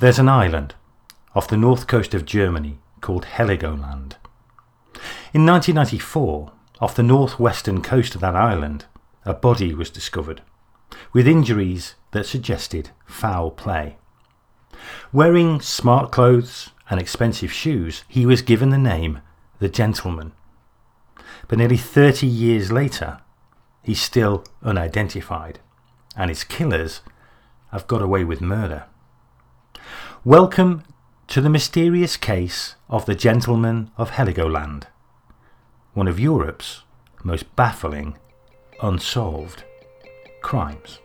There's an island off the north coast of Germany called Heligoland. In 1994, off the northwestern coast of that island, a body was discovered, with injuries that suggested foul play. Wearing smart clothes and expensive shoes, he was given the name The Gentleman. But nearly 30 years later, he's still unidentified, and his killers have got away with murder. Welcome to the mysterious case of the Gentleman of Heligoland, one of Europe's most baffling unsolved crimes.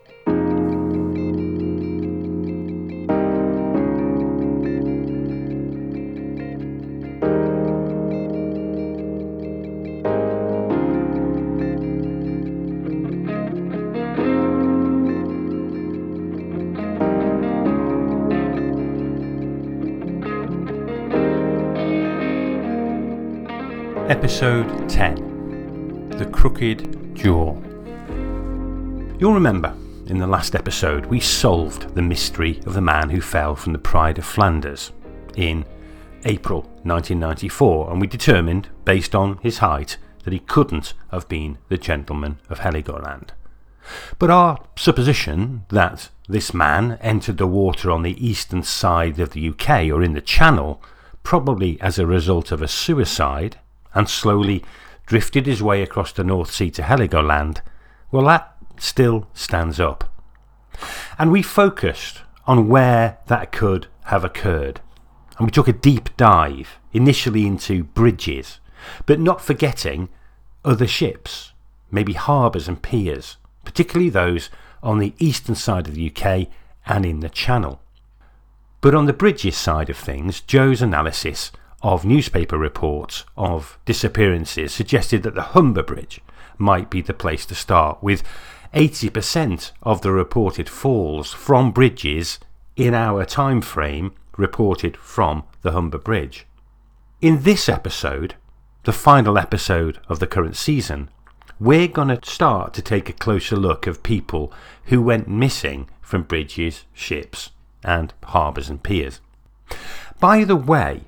Episode 10, The Crooked Jaw. You'll remember, in the last episode, we solved the mystery of the man who fell from the Pride of Flanders in April 1994, and we determined, based on his height, that he couldn't have been the Gentleman of Heligoland. But our supposition that this man entered the water on the eastern side of the UK, or in the Channel, probably as a result of a suicide, and slowly drifted his way across the North Sea to Heligoland, well, that still stands up. And we focused on where that could have occurred. And we took a deep dive, initially into bridges, but not forgetting other ships, maybe harbours and piers, particularly those on the eastern side of the UK and in the Channel. But on the bridges side of things, Joe's analysis of newspaper reports of disappearances suggested that the Humber Bridge might be the place to start, with 80% of the reported falls from bridges in our time frame reported from the Humber Bridge. In this episode, the final episode of the current season, we're going to start to take a closer look of people who went missing from bridges, ships and harbours and piers. By the way,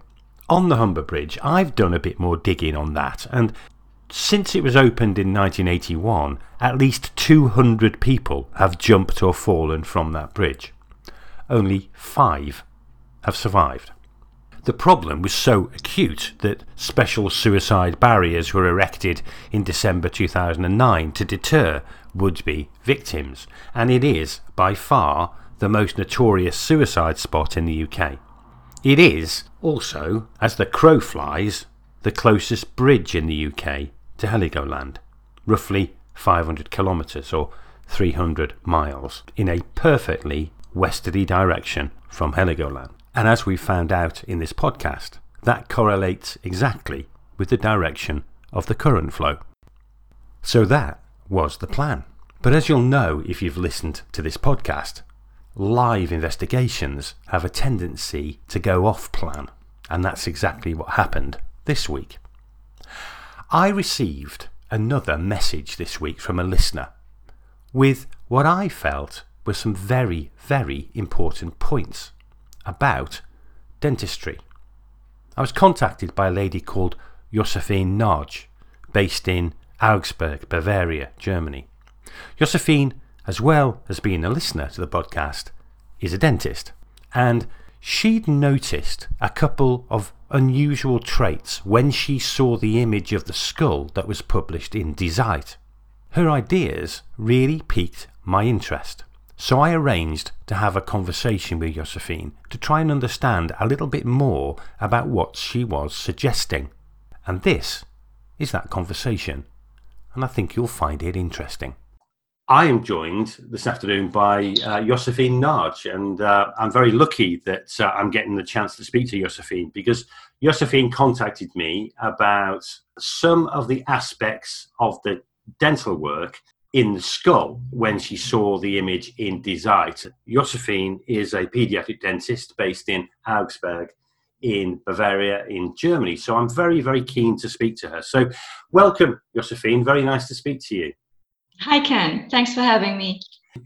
on the Humber Bridge, I've done a bit more digging on that, and since it was opened in 1981, at least 200 people have jumped or fallen from that bridge. Only 5 have survived. The problem was so acute that special suicide barriers were erected in December 2009 to deter would-be victims, and it is, by far, the most notorious suicide spot in the UK. It is also, as the crow flies, the closest bridge in the UK to Heligoland, roughly 500 kilometres or 300 miles, in a perfectly westerly direction from Heligoland. And as we found out in this podcast, that correlates exactly with the direction of the current flow. So that was the plan. But as you'll know if you've listened to this podcast, live investigations have a tendency to go off plan, and that's exactly what happened this week. I received another message this week from a listener with what I felt were some very, very important points about dentistry. I was contacted by a lady called Josefine Nagy, based in Augsburg, Bavaria, Germany. Josefine, as well as being a listener to the podcast, is a dentist, and she'd noticed a couple of unusual traits when she saw the image of the skull that was published in Die Zeit. Her ideas really piqued my interest, so I arranged to have a conversation with Josefine to try and understand a little bit more about what she was suggesting. And this is that conversation, and I think you'll find it interesting. I am joined this afternoon by Josefine Nagy, and I'm very lucky that I'm getting the chance to speak to Josefine, because Josefine contacted me about some of the aspects of the dental work in the skull when she saw the image in Die Zeit. Josefine is a paediatric dentist based in Augsburg in Bavaria in Germany, so I'm very, very keen to speak to her. So welcome, Josefine. Very nice to speak to you. Hi Ken, thanks for having me.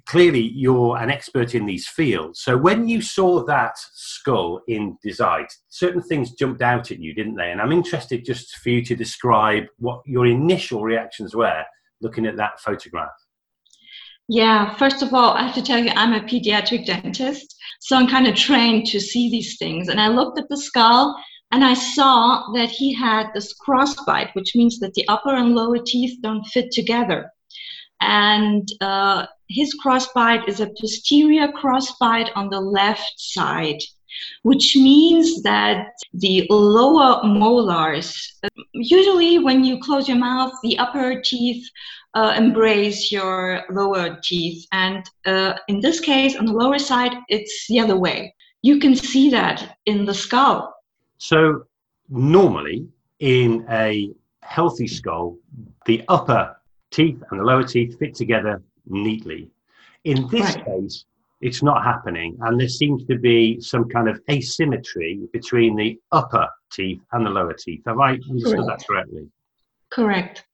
Clearly, you're an expert in these fields. So when you saw that skull in Die Zeit, certain things jumped out at you, didn't they? And I'm interested just for you to describe what your initial reactions were looking at that photograph. Yeah, first of all, I have to tell you, I'm a pediatric dentist, so I'm kind of trained to see these things. And I looked at the skull and I saw that he had this crossbite, which means that the upper and lower teeth don't fit together. And his crossbite is a posterior crossbite on the left side, which means that the lower molars, usually when you close your mouth, the upper teeth embrace your lower teeth. And in this case, on the lower side, it's the other way. You can see that in the skull. So normally in a healthy skull, the upper teeth and the lower teeth fit together neatly. In this case, it's not happening, and there seems to be some kind of asymmetry between the upper teeth and the lower teeth. Have I understood that correctly? Correct.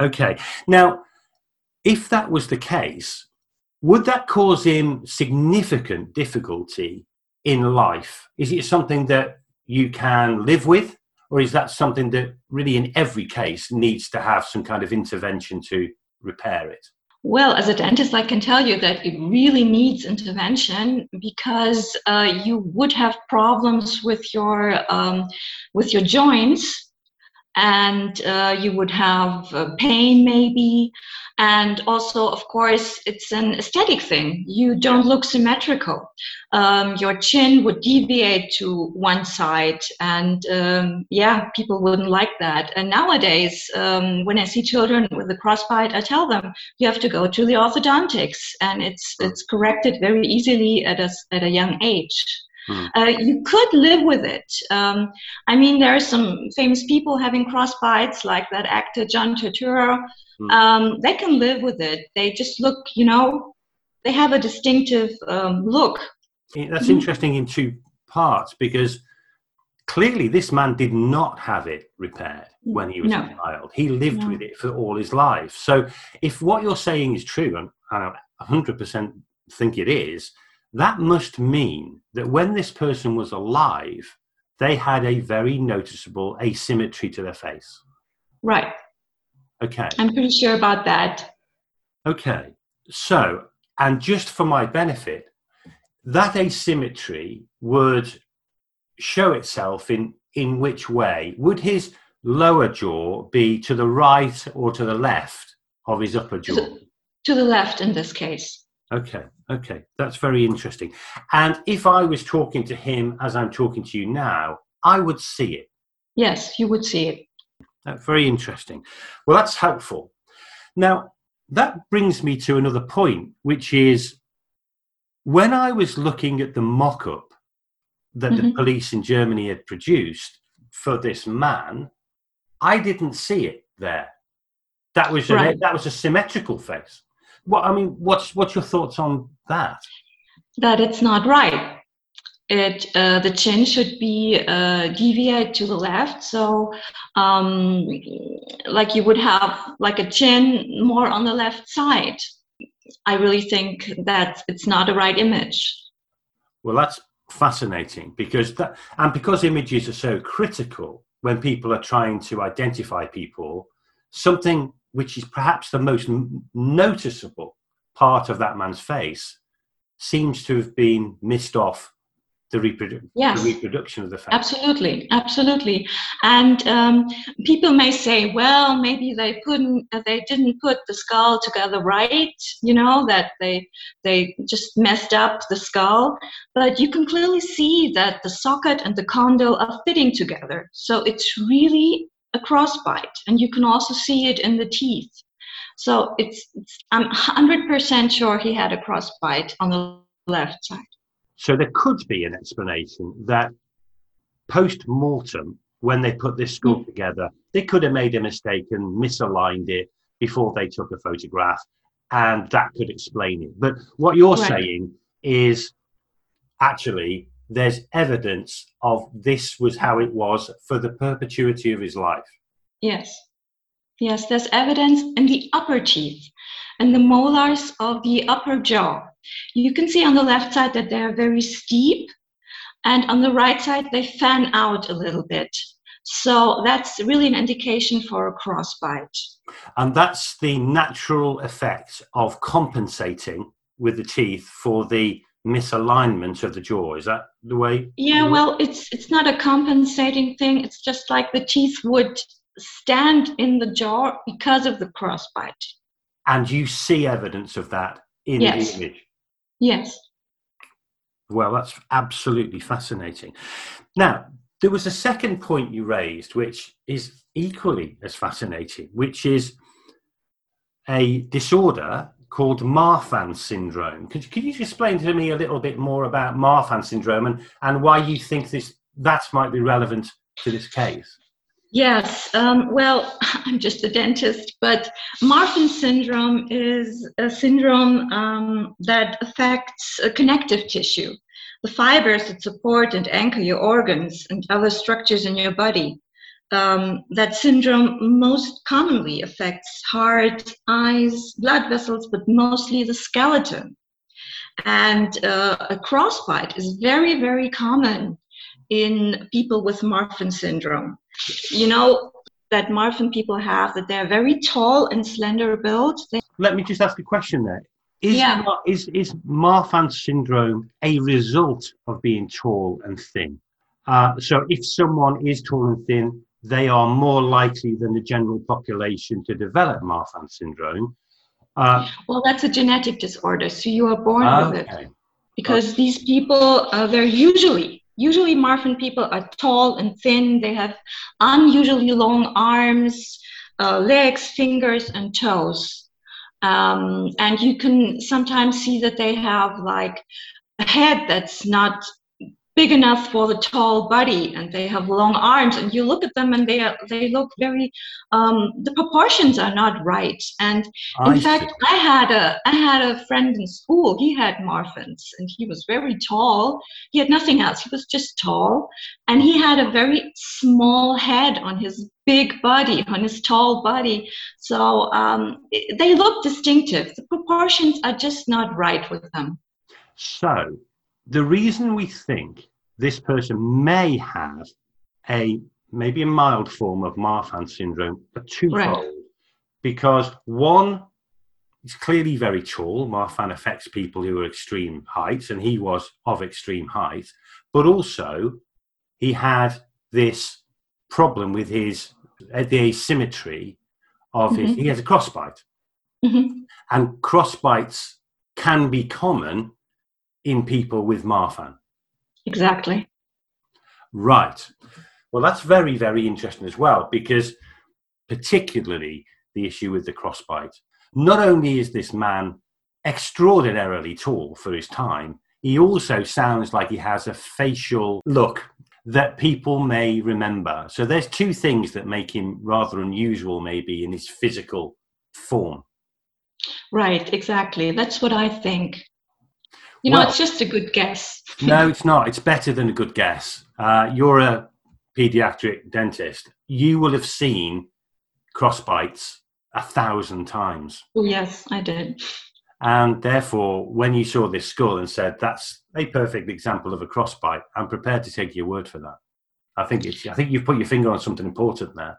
Okay. Now, if that was the case, would that cause him significant difficulty in life? Is it something that you can live with, or is that something that really in every case needs to have some kind of intervention to repair it? Well, as a dentist, I can tell you that it really needs intervention, because you would have problems with your joints, and you would have pain maybe. And also, of course, it's an aesthetic thing. You don't look symmetrical. Your chin would deviate to one side, and people wouldn't like that. And nowadays, when I see children with a crossbite, I tell them you have to go to the orthodontics, and it's corrected very easily at a young age. You could live with it. I mean, there are some famous people having crossbites, like that actor John Turturro. They can live with it. They just look, they have a distinctive look. That's interesting in two parts, because clearly this man did not have it repaired when he was a child. He lived with it for all his life. So if what you're saying is true, and I 100% think it is, that must mean that when this person was alive, they had a very noticeable asymmetry to their face. Right. Okay. I'm pretty sure about that. Okay. So, and just for my benefit, that asymmetry would show itself in which way? Would his lower jaw be to the right or to the left of his upper jaw? To the left in this case. Okay. That's very interesting. And if I was talking to him as I'm talking to you now, I would see it. Yes, you would see it. That's very interesting. Well, that's helpful. Now, that brings me to another point, which is when I was looking at the mock-up that the police in Germany had produced for this man, I didn't see it there. That was a symmetrical face. What's your thoughts on that? That it's not right. The chin should be deviate to the left, so like you would have like a chin more on the left side. I really think that it's not a right image. Well, that's fascinating, because images are so critical when people are trying to identify people, something which is perhaps the most noticeable part of that man's face seems to have been missed off the reproduction of the face. Absolutely. And people may say, well, maybe they didn't put the skull together right, that they just messed up the skull. But you can clearly see that the socket and the condyle are fitting together. So it's really a crossbite, and you can also see it in the teeth. So I'm 100% sure he had a crossbite on the left side. So there could be an explanation that post-mortem, when they put this skull together, they could have made a mistake and misaligned it before they took a photograph, and that could explain it. But what you're saying is actually there's evidence of this was how it was for the perpetuity of his life. Yes, there's evidence in the upper teeth. and the molars of the upper jaw. You can see on the left side that they are very steep, and on the right side they fan out a little bit. So that's really an indication for a crossbite. And that's the natural effect of compensating with the teeth for the misalignment of the jaw. Is that the way? Yeah, well, it's not a compensating thing. It's just like the teeth would stand in the jaw because of the crossbite. And you see evidence of that in the image? Yes. Well, that's absolutely fascinating. Now, there was a second point you raised, which is equally as fascinating, which is a disorder called Marfan syndrome. Could you explain to me a little bit more about Marfan syndrome and why you think that might be relevant to this case? Yes, well, I'm just a dentist, but Marfan syndrome is a syndrome that affects connective tissue, the fibers that support and anchor your organs and other structures in your body. That syndrome most commonly affects heart, eyes, blood vessels, but mostly the skeleton. And a crossbite is very, very common in people with Marfan syndrome. You know that Marfan people have that they're very tall and slender built. Let me just ask a question there. Is Marfan syndrome a result of being tall and thin? So if someone is tall and thin, they are more likely than the general population to develop Marfan syndrome. Well, that's a genetic disorder, so you are born with it. Because these people, they're usually Marfan people are tall and thin. They have unusually long arms, legs, fingers, and toes. And you can sometimes see that they have like a head that's not big enough for the tall body, and they have long arms, and you look at them and they look very, the proportions are not right. And in fact, I had a friend in school, he had Marfans, and he was very tall. He had nothing else. He was just tall, and he had a very small head on his big body, on his tall body. So they look distinctive. The proportions are just not right with them. So the reason we think this person may have maybe a mild form of Marfan syndrome, but twofold, because one, he's clearly very tall. Marfan affects people who are extreme heights, and he was of extreme height, but also he had this problem with the asymmetry of his, he has a crossbite. Mm-hmm. And crossbites can be common in people with Marfan. Exactly. Right. Well, that's very, very interesting as well, because particularly the issue with the crossbite. Not only is this man extraordinarily tall for his time, he also sounds like he has a facial look that people may remember. So there's two things that make him rather unusual, maybe, in his physical form. Right, exactly. That's what I think. Well, it's just a good guess. No, it's not. It's better than a good guess. You're a pediatric dentist. You will have seen crossbites 1,000 times. Oh, yes, I did. And therefore, when you saw this skull and said, that's a perfect example of a crossbite, I'm prepared to take your word for that. I think you've put your finger on something important there.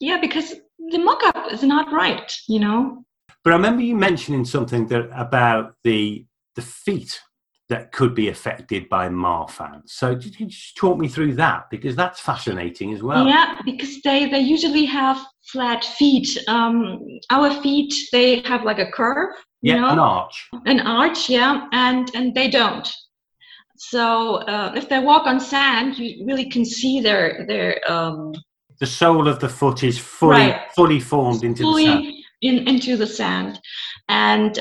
Yeah, because the mock-up is not right, But I remember you mentioning something about the feet that could be affected by Marfan. So could you just talk me through that? Because that's fascinating as well. Yeah, because they usually have flat feet. Our feet, they have like a curve. Yeah, an arch. An arch, yeah, and they don't. So if they walk on sand, you really can see their the sole of the foot is fully formed into the sand. Into the sand, and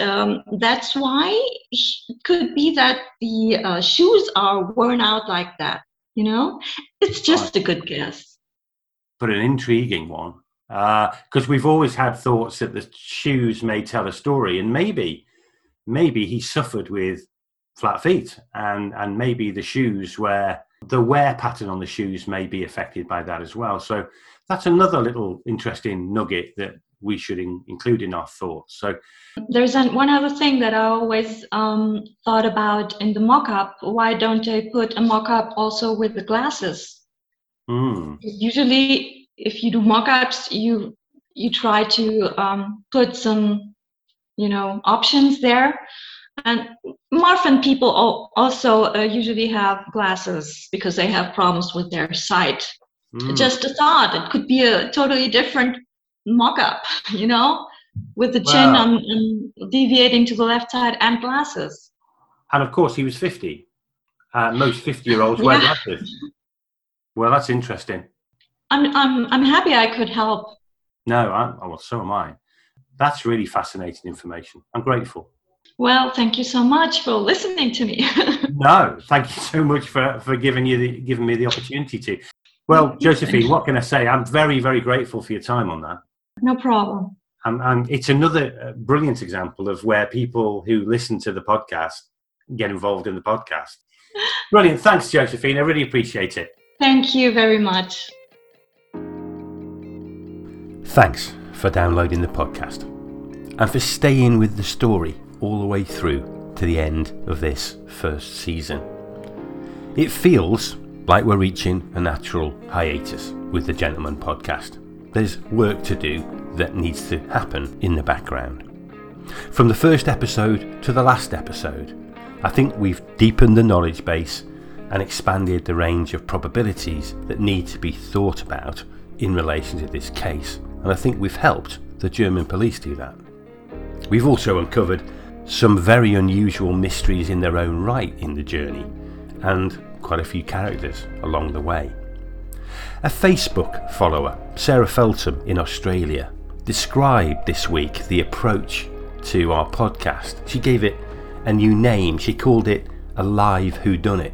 that's why it could be that the shoes are worn out like that. It's just a good guess, but an intriguing one, because we've always had thoughts that the shoes may tell a story, and maybe he suffered with flat feet, and maybe the shoes were. The wear pattern on the shoes may be affected by that as well. So that's another little interesting nugget that we should include in our thoughts. So there's one other thing that I always thought about in the mock-up. Why don't they put a mock-up also with the glasses? Usually if you do mock-ups, you try to put some, options there. And Marfan people also usually have glasses because they have problems with their sight. Just a thought. It could be a totally different mock-up, with the chin on deviating to the left side and glasses. And, of course, he was 50. Most 50-year-olds wear glasses. Well, that's interesting. I'm happy I could help. No, well, so am I. That's really fascinating information. I'm grateful. Well, thank you so much for listening to me. No, thank you so much for giving me the opportunity to. Well, Josephine, what can I say? I'm very, very grateful for your time on that. No problem. And it's another brilliant example of where people who listen to the podcast get involved in the podcast. Brilliant. Thanks, Josephine. I really appreciate it. Thank you very much. Thanks for downloading the podcast and for staying with the story all the way through to the end of this first season. It feels like we're reaching a natural hiatus with the Gentleman podcast. There's work to do that needs to happen in the background. From the first episode to the last episode, I think we've deepened the knowledge base and expanded the range of probabilities that need to be thought about in relation to this case. And I think we've helped the German police do that. We've also uncovered some very unusual mysteries in their own right in the journey, and quite a few characters along the way. A Facebook follower, Sarah Feltham in Australia, described this week the approach to our podcast. She gave it a new name. She called it a live whodunit.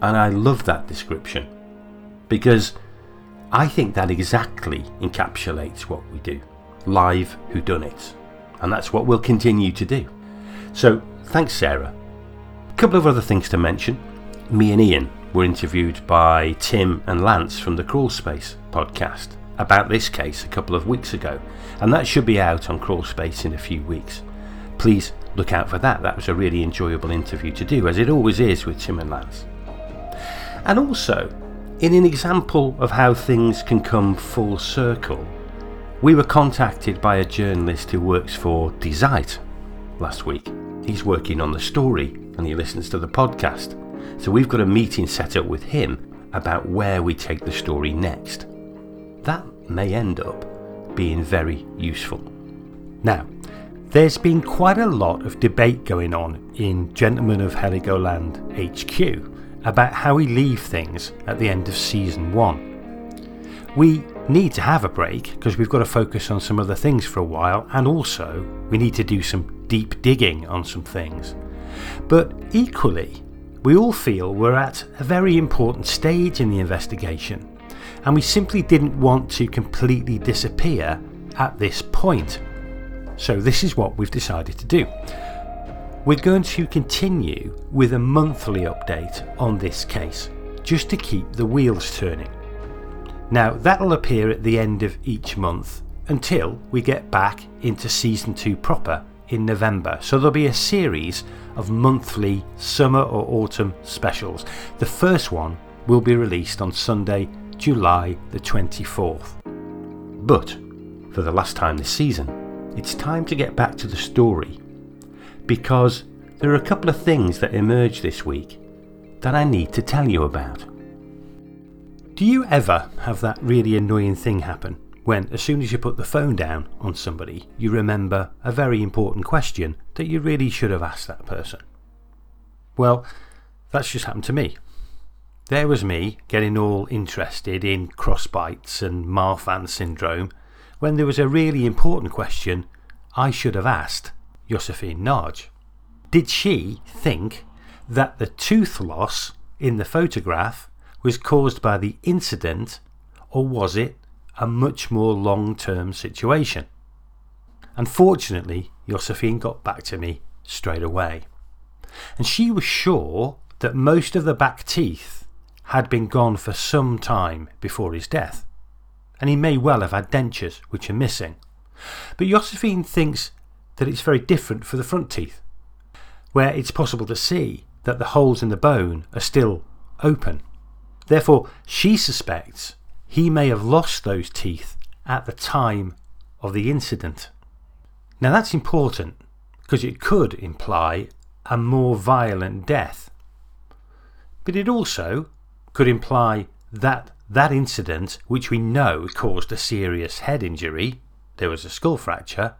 And I love that description because I think that exactly encapsulates what we do. Live whodunits. And that's what we'll continue to do. So thanks, Sarah. A couple of other things to mention. Me and Ian were interviewed by Tim and Lance from the Crawlspace podcast about this case a couple of weeks ago, and that should be out on Crawlspace in a few weeks. Please look out for that. That was a really enjoyable interview to do, as it always is with Tim and Lance. And also, in an example of how things can come full circle, we were contacted by a journalist who works for Die Zeit last week. He's working on the story and he listens to the podcast. So we've got a meeting set up with him about where we take the story next. That may end up being very useful. Now, there's been quite a lot of debate going on in Gentlemen of Heligoland HQ about how we leave things at the end of season one. We need to have a break because we've got to focus on some other things for a while, and also we need to do some deep digging on some things. But equally, we all feel we're at a very important stage in the investigation, and we simply didn't want to completely disappear at this point. So this is what we've decided to do. We're going to continue with a monthly update on this case, just to keep the wheels turning. Now, that'll appear at the end of each month until we get back into season 2 proper in November. So there'll be a series of monthly summer or autumn specials. The first one will be released on Sunday, July the 24th. But for the last time this season, it's time to get back to the story, because there are a couple of things that emerged this week that I need to tell you about. Do you ever have that really annoying thing happen when, as soon as you put the phone down on somebody, you remember a very important question that you really should have asked that person? Well, that's just happened to me. There was me getting all interested in crossbites and Marfan syndrome when there was a really important question I should have asked Josefine Nagy. Did she think that the tooth loss in the photograph was caused by the incident, or was it a much more long-term situation? Unfortunately, Josephine got back to me straight away. And she was sure that most of the back teeth had been gone for some time before his death. And he may well have had dentures, which are missing. But Josefine thinks that it's very different for the front teeth, where it's possible to see that the holes in the bone are still open. Therefore, she suspects he may have lost those teeth at the time of the incident. Now that's important because it could imply a more violent death. But it also could imply that that incident, which we know caused a serious head injury, there was a skull fracture,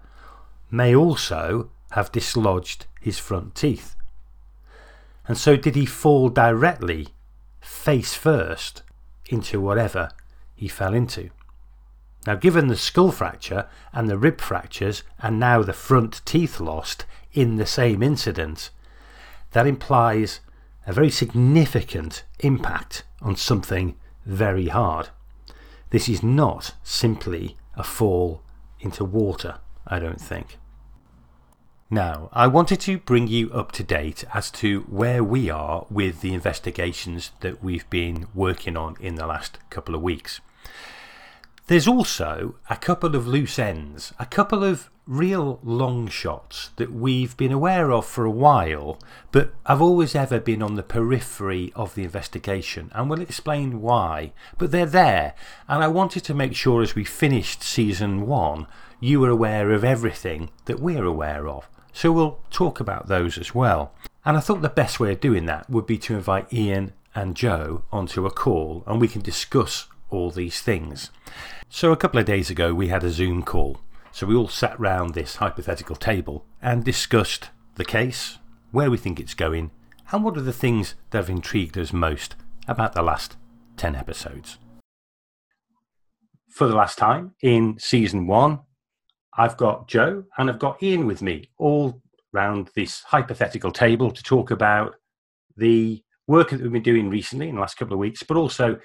may also have dislodged his front teeth. And so did he fall directly, face first, into whatever he fell into? Now, given the skull fracture and the rib fractures and now the front teeth lost in the same incident, that implies a very significant impact on something very hard. This is not simply a fall into water, I don't think. Now, I wanted to bring you up to date as to where we are with the investigations that we've been working on in the last couple of weeks. There's also a couple of loose ends, a couple of real long shots that we've been aware of for a while, but I've always ever been on the periphery of the investigation, and we'll explain why. But they're there, and I wanted to make sure as we finished season one, you were aware of everything that we're aware of. So we'll talk about those as well. And I thought the best way of doing that would be to invite Ian and Joe onto a call and we can discuss all these things. So a couple of days ago we had a Zoom call. So we all sat round this hypothetical table and discussed the case, where we think it's going, and what are the things that have intrigued us most about the last 10 episodes. For the last time in season one, I've got Joe and I've got Ian with me all round this hypothetical table to talk about the work that we've been doing recently in the last couple of weeks, but also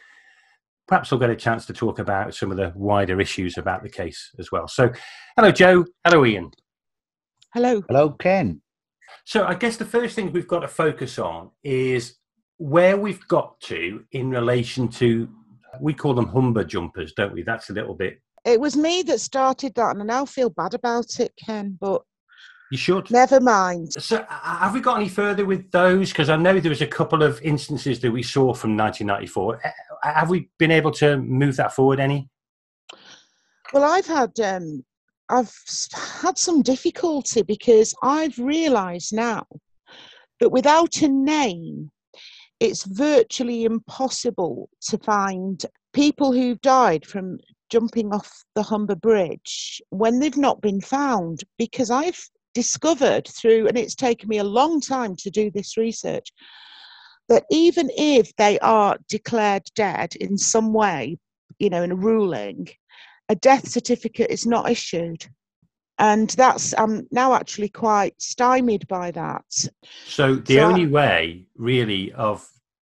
perhaps I'll get a chance to talk about some of the wider issues about the case as well. So, hello, Joe. Hello, Ian. Hello. Hello, Ken. So I guess the first thing we've got to focus on is where we've got to in relation to, we call them Humber jumpers, don't we? That's a little bit. It was me that started that, and I now feel bad about it, Ken, but you should. Never mind. So have we got any further with those? Because I know there was a couple of instances that we saw from 1994. Have we been able to move that forward any? Well, I've had some difficulty because I've realised now that without a name, it's virtually impossible to find people who've died from jumping off the Humber Bridge when they've not been found, because I've discovered through, and it's taken me a long time to do this research, that even if they are declared dead in some way, you know, in a ruling, a death certificate is not issued. And that's, I'm now actually quite stymied by that. So the only way really of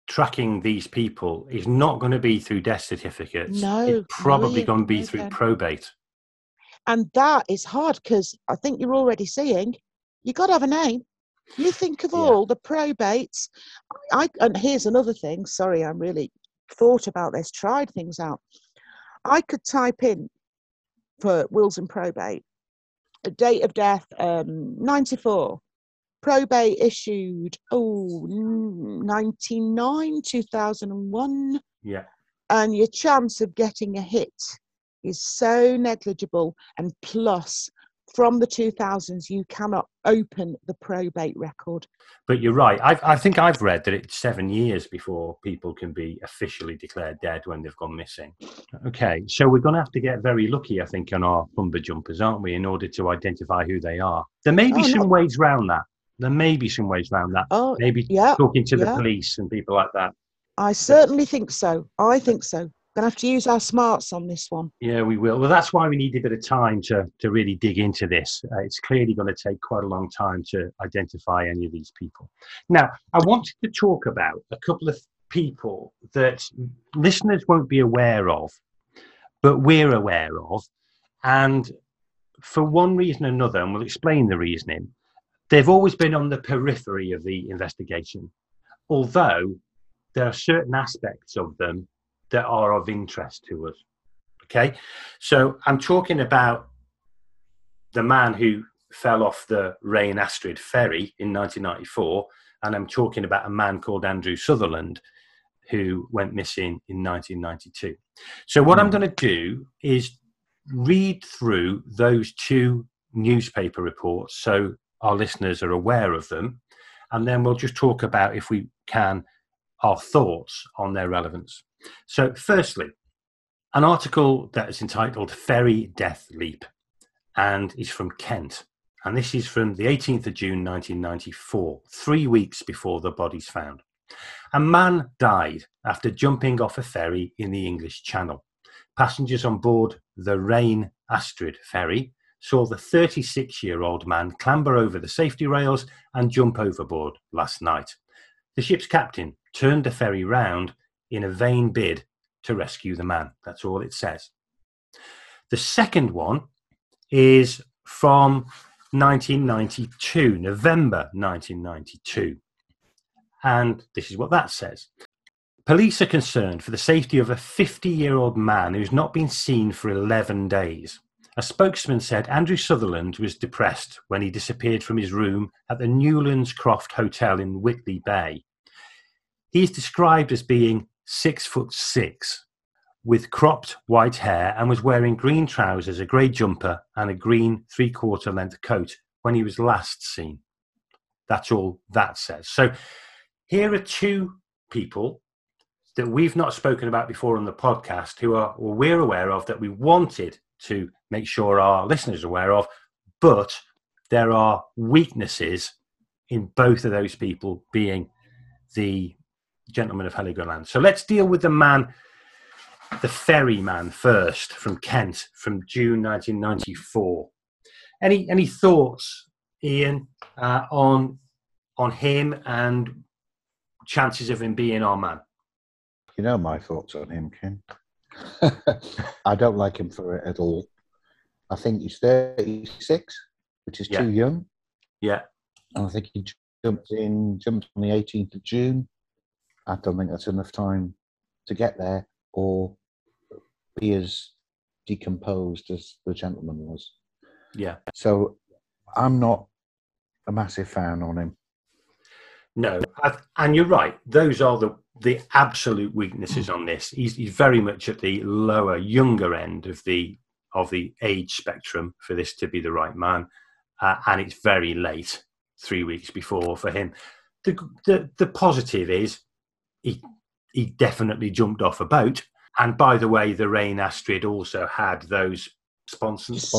tracking these people is not going to be through death certificates. No, it's probably going to be through probate. And that is hard because I think you're already seeing you got to have a name. You think of all the probates. And here's another thing. Sorry, I'm really thought about this, tried things out. I could type in for wills and probate a date of death, 94. Probate issued, 99, 2001. Yeah. And your chance of getting a hit is so negligible. And plus, from the 2000s, you cannot open the probate record. But you're right. I think I've read that it's 7 years before people can be officially declared dead when they've gone missing. Okay, so we're going to have to get very lucky, I think, on our Humber jumpers, aren't we, in order to identify who they are. There may be some ways round that. Oh, maybe talking to the police and people like that. I certainly think so. I think so. Going to have to use our smarts on this one. Yeah, we will. Well, that's why we need a bit of time to really dig into this. It's clearly going to take quite a long time to identify any of these people. Now, I wanted to talk about a couple of people that listeners won't be aware of, but we're aware of. And for one reason or another, and we'll explain the reasoning, they've always been on the periphery of the investigation, although there are certain aspects of them that are of interest to us. Okay, so I'm talking about the man who fell off the Rán Aestrid ferry in 1994, and I'm talking about a man called Andrew Sutherland, who went missing in 1992. So what I'm going to do is read through those two newspaper reports so our listeners are aware of them, and then we'll just talk about, if we can, our thoughts on their relevance. So firstly, an article that is entitled Ferry Death Leap, and is from Kent. And this is from the 18th of June 1994, 3 weeks before the body's found. A man died after jumping off a ferry in the English Channel. Passengers on board the Rán Aestrid ferry saw the 36-year-old man clamber over the safety rails and jump overboard last night. The ship's captain turned the ferry round in a vain bid to rescue the man. That's all it says. The second one is from 1992, November 1992. And this is what that says. Police are concerned for the safety of a 50-year-old man who's not been seen for 11 days. A spokesman said Andrew Sutherland was depressed when he disappeared from his room at the Newlands Croft Hotel in Whitley Bay. He is described as being 6'6", with cropped white hair, and was wearing green trousers, a grey jumper and a green three-quarter length coat when he was last seen. That's all that says. So here are two people that we've not spoken about before on the podcast who are, or we're aware of, that we wanted to make sure our listeners are aware of, but there are weaknesses in both of those people, being the gentleman of Heligoland. So let's deal with the man, the ferryman, first, from Kent, from June 1994. Any thoughts, Ian, on him and chances of him being our man? You know my thoughts on him, Ken. I don't like him for it at all. I think he's 36, which is too young. Yeah. And I think he jumped on the 18th of June. I don't think that's enough time to get there or be as decomposed as the gentleman was. Yeah. So I'm not a massive fan on him. No, and you're right. Those are the absolute weaknesses on this. He's very much at the lower, younger end of the age spectrum for this to be the right man, and it's very late, 3 weeks before, for him. The positive is he definitely jumped off a boat. And by the way, the Rán Aestrid also had those sponsons.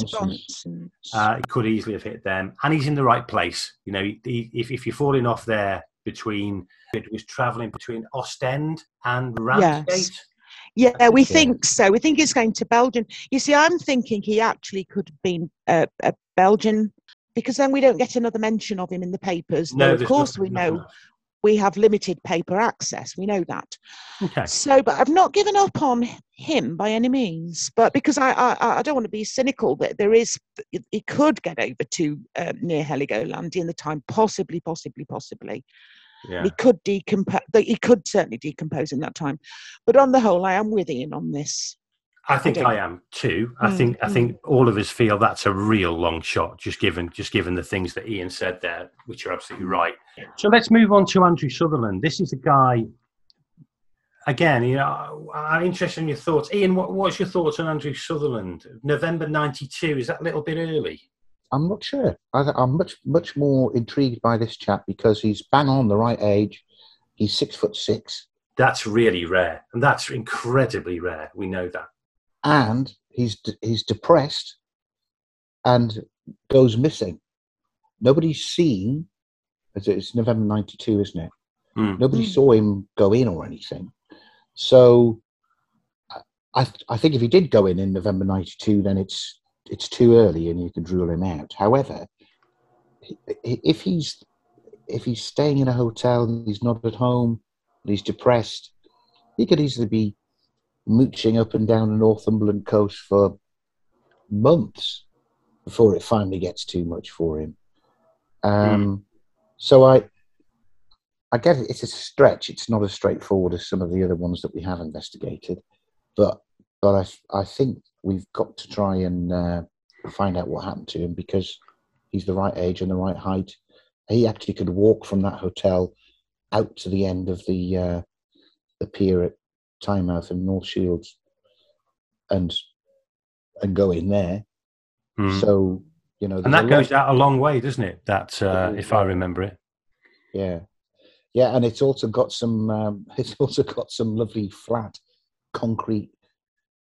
It could easily have hit them. And he's in the right place. You know, if you're falling off there between, it was travelling between Ostend and Ramsgate. Yes. Yeah, we think so. We think he's going to Belgium. You see, I'm thinking he actually could have been a Belgian, because then we don't get another mention of him in the papers. No, of course we know. We have limited paper access. We know that. Okay. So, but I've not given up on him by any means. But because I don't want to be cynical, but he could get over to near Heligoland in the time, possibly. Yeah. He could decompose. He could certainly decompose in that time. But on the whole, I am with Ian on this. I think I am too. I think all of us feel that's a real long shot, just given the things that Ian said there, which are absolutely right. So let's move on to Andrew Sutherland. This is a guy, again, you know, I'm interested in your thoughts. Ian, what's your thoughts on Andrew Sutherland? November 92, is that a little bit early? I'm not sure. I'm much more intrigued by this chap because he's bang on the right age. He's 6'6". That's really rare, and that's incredibly rare. We know that. And he's depressed and goes missing. Nobody's seen. It's November 92, isn't it? Mm. Nobody saw him go in or anything. So I think if he did go in November 92, then it's too early and you could rule him out. However, if he's staying in a hotel and he's not at home and he's depressed, he could easily be mooching up and down the Northumberland coast for months before it finally gets too much for him. So I get it. It's a stretch. It's not as straightforward as some of the other ones that we have investigated, but I think we've got to try and find out what happened to him, because he's the right age and the right height. He actually could walk from that hotel out to the end of the pier at Tynemouth and North Shields and go in there. Mm. So, you know, and that goes out a long way, doesn't it? That, if I remember it. Yeah. Yeah. And it's also got some lovely flat concrete,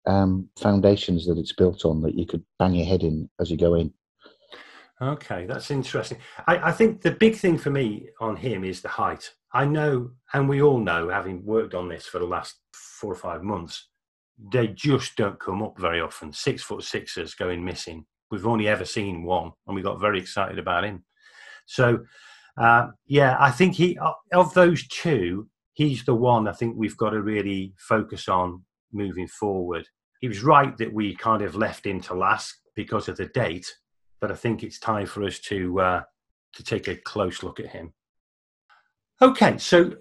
foundations that it's built on that you could bang your head in as you go in. Okay. That's interesting. I think the big thing for me on him is the height. I know, and we all know, having worked on this for the last 4 or 5 months, they just don't come up very often. 6'6" going missing. We've only ever seen one, and we got very excited about him. So, yeah, I think he, of those two, he's the one I think we've got to really focus on moving forward. He was right that we kind of left him to last because of the date, but I think it's time for us to take a close look at him. Okay, so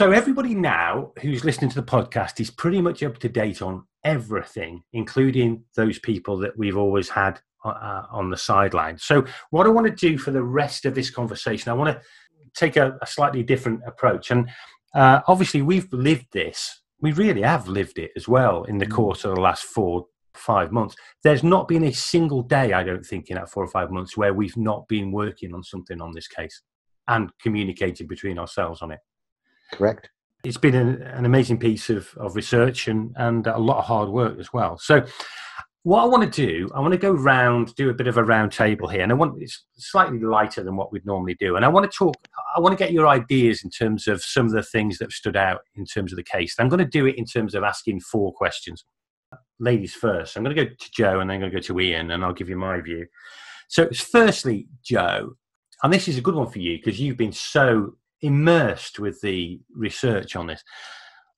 everybody now who's listening to the podcast is pretty much up to date on everything, including those people that we've always had on the sideline. So what I want to do for the rest of this conversation, I want to take a slightly different approach. And obviously we've lived this. We really have lived it as well in the course of the last 4 or 5 months. There's not been a single day, I don't think, in that 4 or 5 months where we've not been working on something on this case and communicating between ourselves on it. Correct. It's been an amazing piece of research and a lot of hard work as well. So what I want to do, I want to go round, do a bit of a round table here. And it's slightly lighter than what we'd normally do. And I want to get your ideas in terms of some of the things that stood out in terms of the case. I'm going to do it in terms of asking 4 questions. Ladies first. I'm going to go to Joe and then I'm going to go to Ian and I'll give you my view. So firstly, Joe, and this is a good one for you because you've been so immersed with the research on this.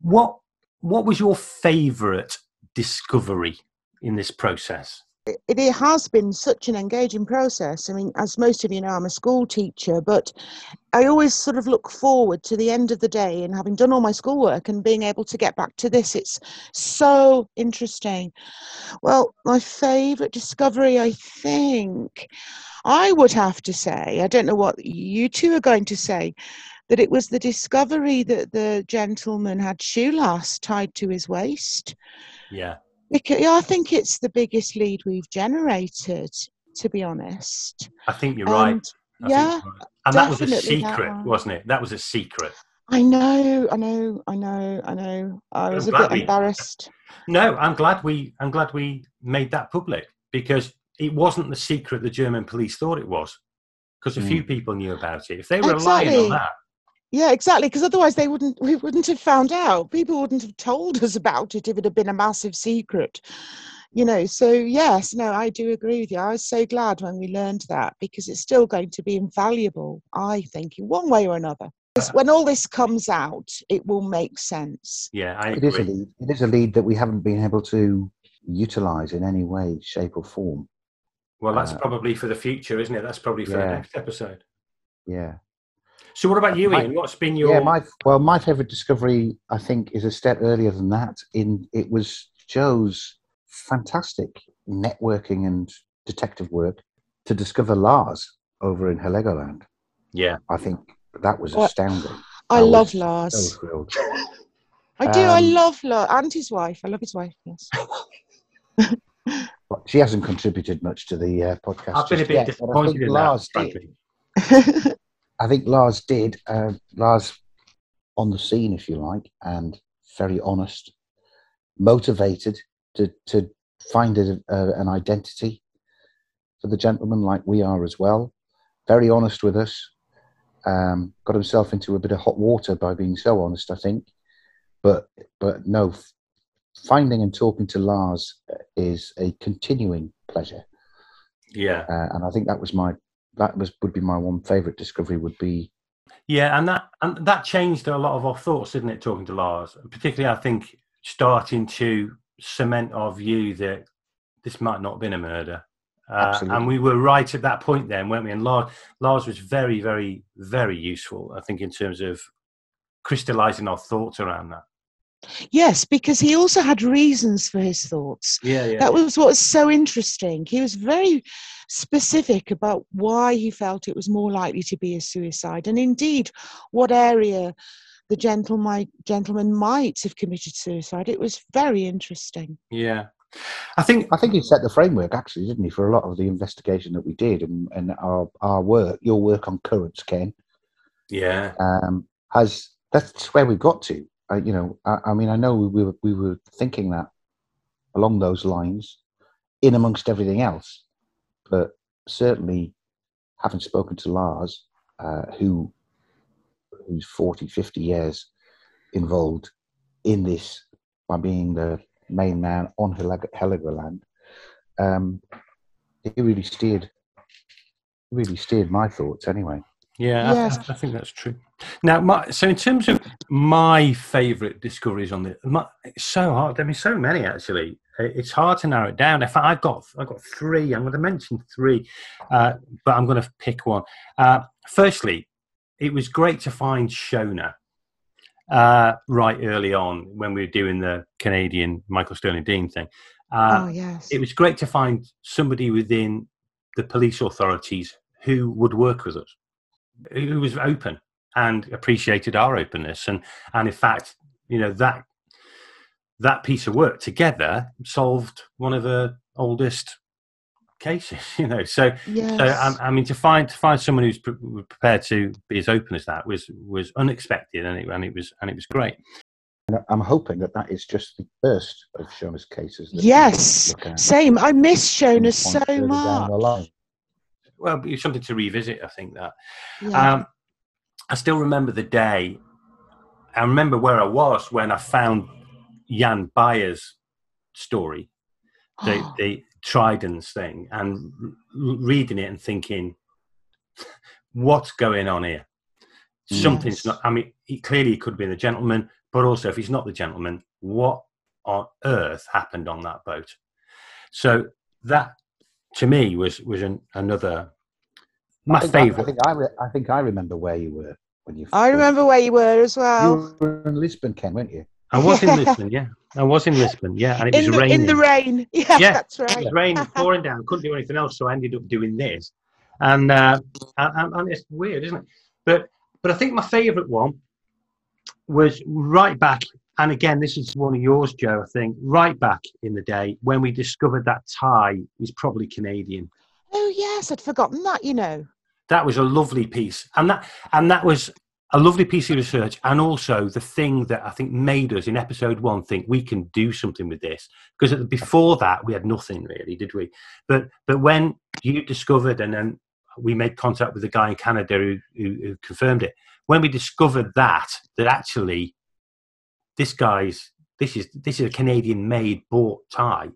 What was your favourite discovery in this process? It has been such an engaging process. I mean, as most of you know, I'm a school teacher, but I always sort of look forward to the end of the day and having done all my schoolwork and being able to get back to this. It's so interesting. Well, my favourite discovery, I think, I would have to say, I don't know what you two are going to say, that it was the discovery that the gentleman had shoe lace tied to his waist. Yeah. Because I think it's the biggest lead we've generated, to be honest. I think you're right. Yeah. And that was a secret, wasn't it? That was a secret. I know. I was a bit embarrassed. No, I'm glad we made that public, because it wasn't the secret the German police thought it was, because a few people knew about it. If they were relying on that. Yeah, exactly. Because otherwise, we wouldn't have found out. People wouldn't have told us about it if it had been a massive secret, you know. So yes, no, I do agree with you. I was so glad when we learned that, because it's still going to be invaluable, I think, in one way or another. When all this comes out, it will make sense. Yeah, I agree. It is a lead that we haven't been able to utilise in any way, shape, or form. Well, that's probably for the future, isn't it? That's probably for the next episode. Yeah. So what about you, Ian? What's been your... my favourite discovery, I think, is a step earlier than that. It was Joe's fantastic networking and detective work to discover Lars over in Heligoland. Yeah. I think that was astounding. I love Lars. So thrilled. I do. I love Lars. And his wife. I love his wife, yes. She hasn't contributed much to the podcast. I've been a bit disappointed in Lars, frankly. I think Lars did. Lars on the scene, if you like, and very honest, motivated to find an identity for the gentleman, like we are as well. Very honest with us. Got himself into a bit of hot water by being so honest, I think. But no, finding and talking to Lars is a continuing pleasure. Yeah, and I think that was would be my one favourite discovery would be. Yeah, and that changed a lot of our thoughts, didn't it, talking to Lars? Particularly, I think, starting to cement our view that this might not have been a murder. And we were right at that point then, weren't we? And Lars was very, very, very useful, I think, in terms of crystallising our thoughts around that. Yes, because he also had reasons for his thoughts. Yeah. That was what was so interesting. He was very specific about why he felt it was more likely to be a suicide, and indeed what area the gentleman might have committed suicide. It was very interesting. Yeah. I think he set the framework, actually, didn't he, for a lot of the investigation that we did, and our work, your work on currents, Ken. Yeah. That's where we got to. I mean, I know we were thinking that along those lines, in amongst everything else, but certainly having spoken to Lars, who's 40, 50 years involved in this by being the main man on Heligoland, it really steered my thoughts anyway. Yeah, yes. I think that's true. Now, so in terms of my favourite discoveries on this, it's so hard. I mean, so many, actually. It's hard to narrow it down. In fact, I've got three. I'm going to mention three, but I'm going to pick one. Firstly, it was great to find Shona right early on when we were doing the Canadian Michael Sterling Dean thing. Oh, yes. It was great to find somebody within the police authorities who would work with us, who was open and appreciated our openness, and in fact, you know, that piece of work together solved one of the oldest cases, you know. So, yes. So I mean, to find someone who's prepared to be as open as that was unexpected, and it was great. I'm hoping that is just the first of Shona's cases. Yes, same. I miss Shona so much. Well, it's something to revisit, I think, that. Yeah. I still remember the day. I remember where I was when I found Jan Beyer's story, the Tridents thing, and reading it and thinking, what's going on here? Yes. Something's not. I mean, he could be the gentleman, but also if he's not the gentleman, what on earth happened on that boat? So that, to me, was another. My favourite. I think I remember where you were when you. I remember where you were as well. You were in Lisbon, Ken, weren't you? I was in Lisbon. Yeah, and it was raining. In the rain. Yeah, that's right. It was raining, pouring down. Couldn't do anything else, so I ended up doing this, and it's weird, isn't it? But I think my favourite one was right back, and again, this is one of yours, Joe. I think right back in the day when we discovered that Thai was probably Canadian. Oh yes, I'd forgotten that. You know. That was a lovely piece, and that was a lovely piece of research, and also the thing that I think made us in episode one think we can do something with this, because before that we had nothing really, did we? But when you discovered, and then we made contact with the guy in Canada who confirmed it. When we discovered that actually this is a Canadian-made bought tie.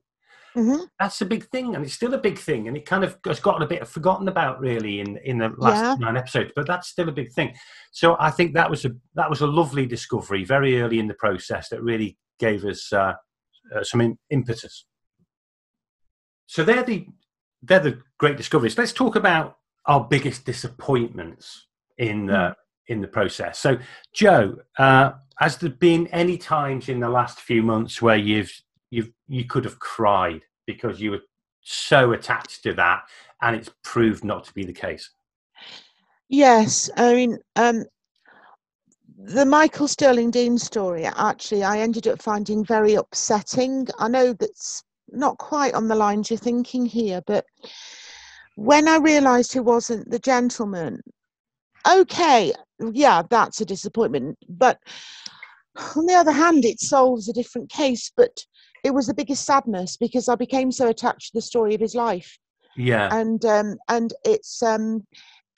Mm-hmm. That's a big thing, and it's still a big thing, and it kind of has gotten a bit forgotten about really in the last 9 episodes, but that's still a big thing. So I think that was a lovely discovery very early in the process that really gave us some impetus. So they're the great discoveries. Let's talk about our biggest disappointments in the process. So Joe, has there been any times in the last few months where you could have cried because you were so attached to that, and it's proved not to be the case? Yes, I mean, the Michael Sterling Dean story, actually, I ended up finding very upsetting. I know that's not quite on the lines you're thinking here, but when I realised he wasn't the gentleman, okay, yeah, that's a disappointment. But on the other hand, it solves a different case, but it was the biggest sadness because I became so attached to the story of his life. Yeah. And it's something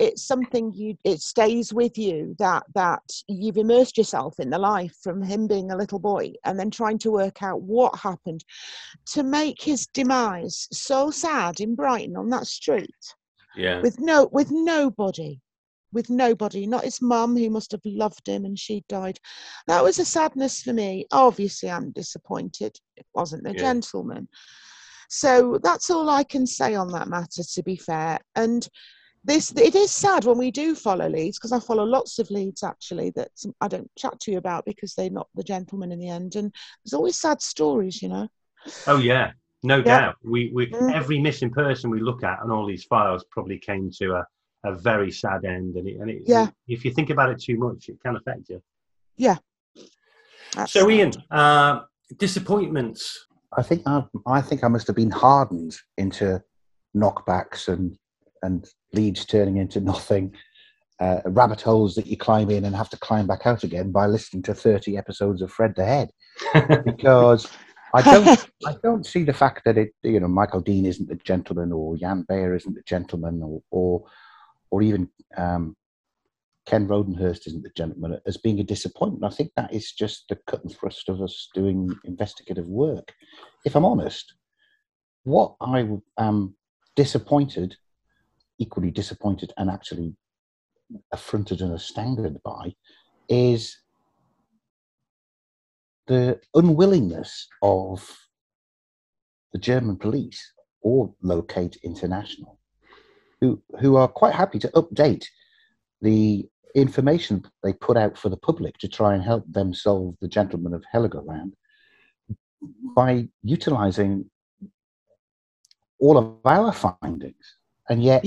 it stays with you that you've immersed yourself in the life from him being a little boy, and then trying to work out what happened to make his demise so sad in Brighton on that street. Yeah. With nobody, not his mum, who must have loved him, and she died. That was a sadness for me. Obviously, I'm disappointed it wasn't the gentleman. So that's all I can say on that matter, to be fair. And it is sad when we do follow leads, because I follow lots of leads actually that I don't chat to you about because they're not the gentleman in the end, and there's always sad stories, you know. Oh yeah, no doubt. We every missing person we look at and all these files probably came to a very sad end, and if you think about it too much, it can affect you. Yeah. Absolutely. So Ian, disappointments. I think I must have been hardened into knockbacks and leads turning into nothing, rabbit holes that you climb in and have to climb back out again by listening to 30 episodes of Fred the Head, because I don't see the fact that it, you know, Michael Dean isn't a gentleman, or Jan Beyer isn't a gentleman, or even Ken Rodenhurst isn't a gentleman, as being a disappointment. I think that is just the cut and thrust of us doing investigative work. If I'm honest, what I am disappointed, equally disappointed and actually affronted and astounded by, is the unwillingness of the German police or Locate International, who are quite happy to update the information they put out for the public to try and help them solve the Gentleman of Heligoland by utilising all of our findings, and yet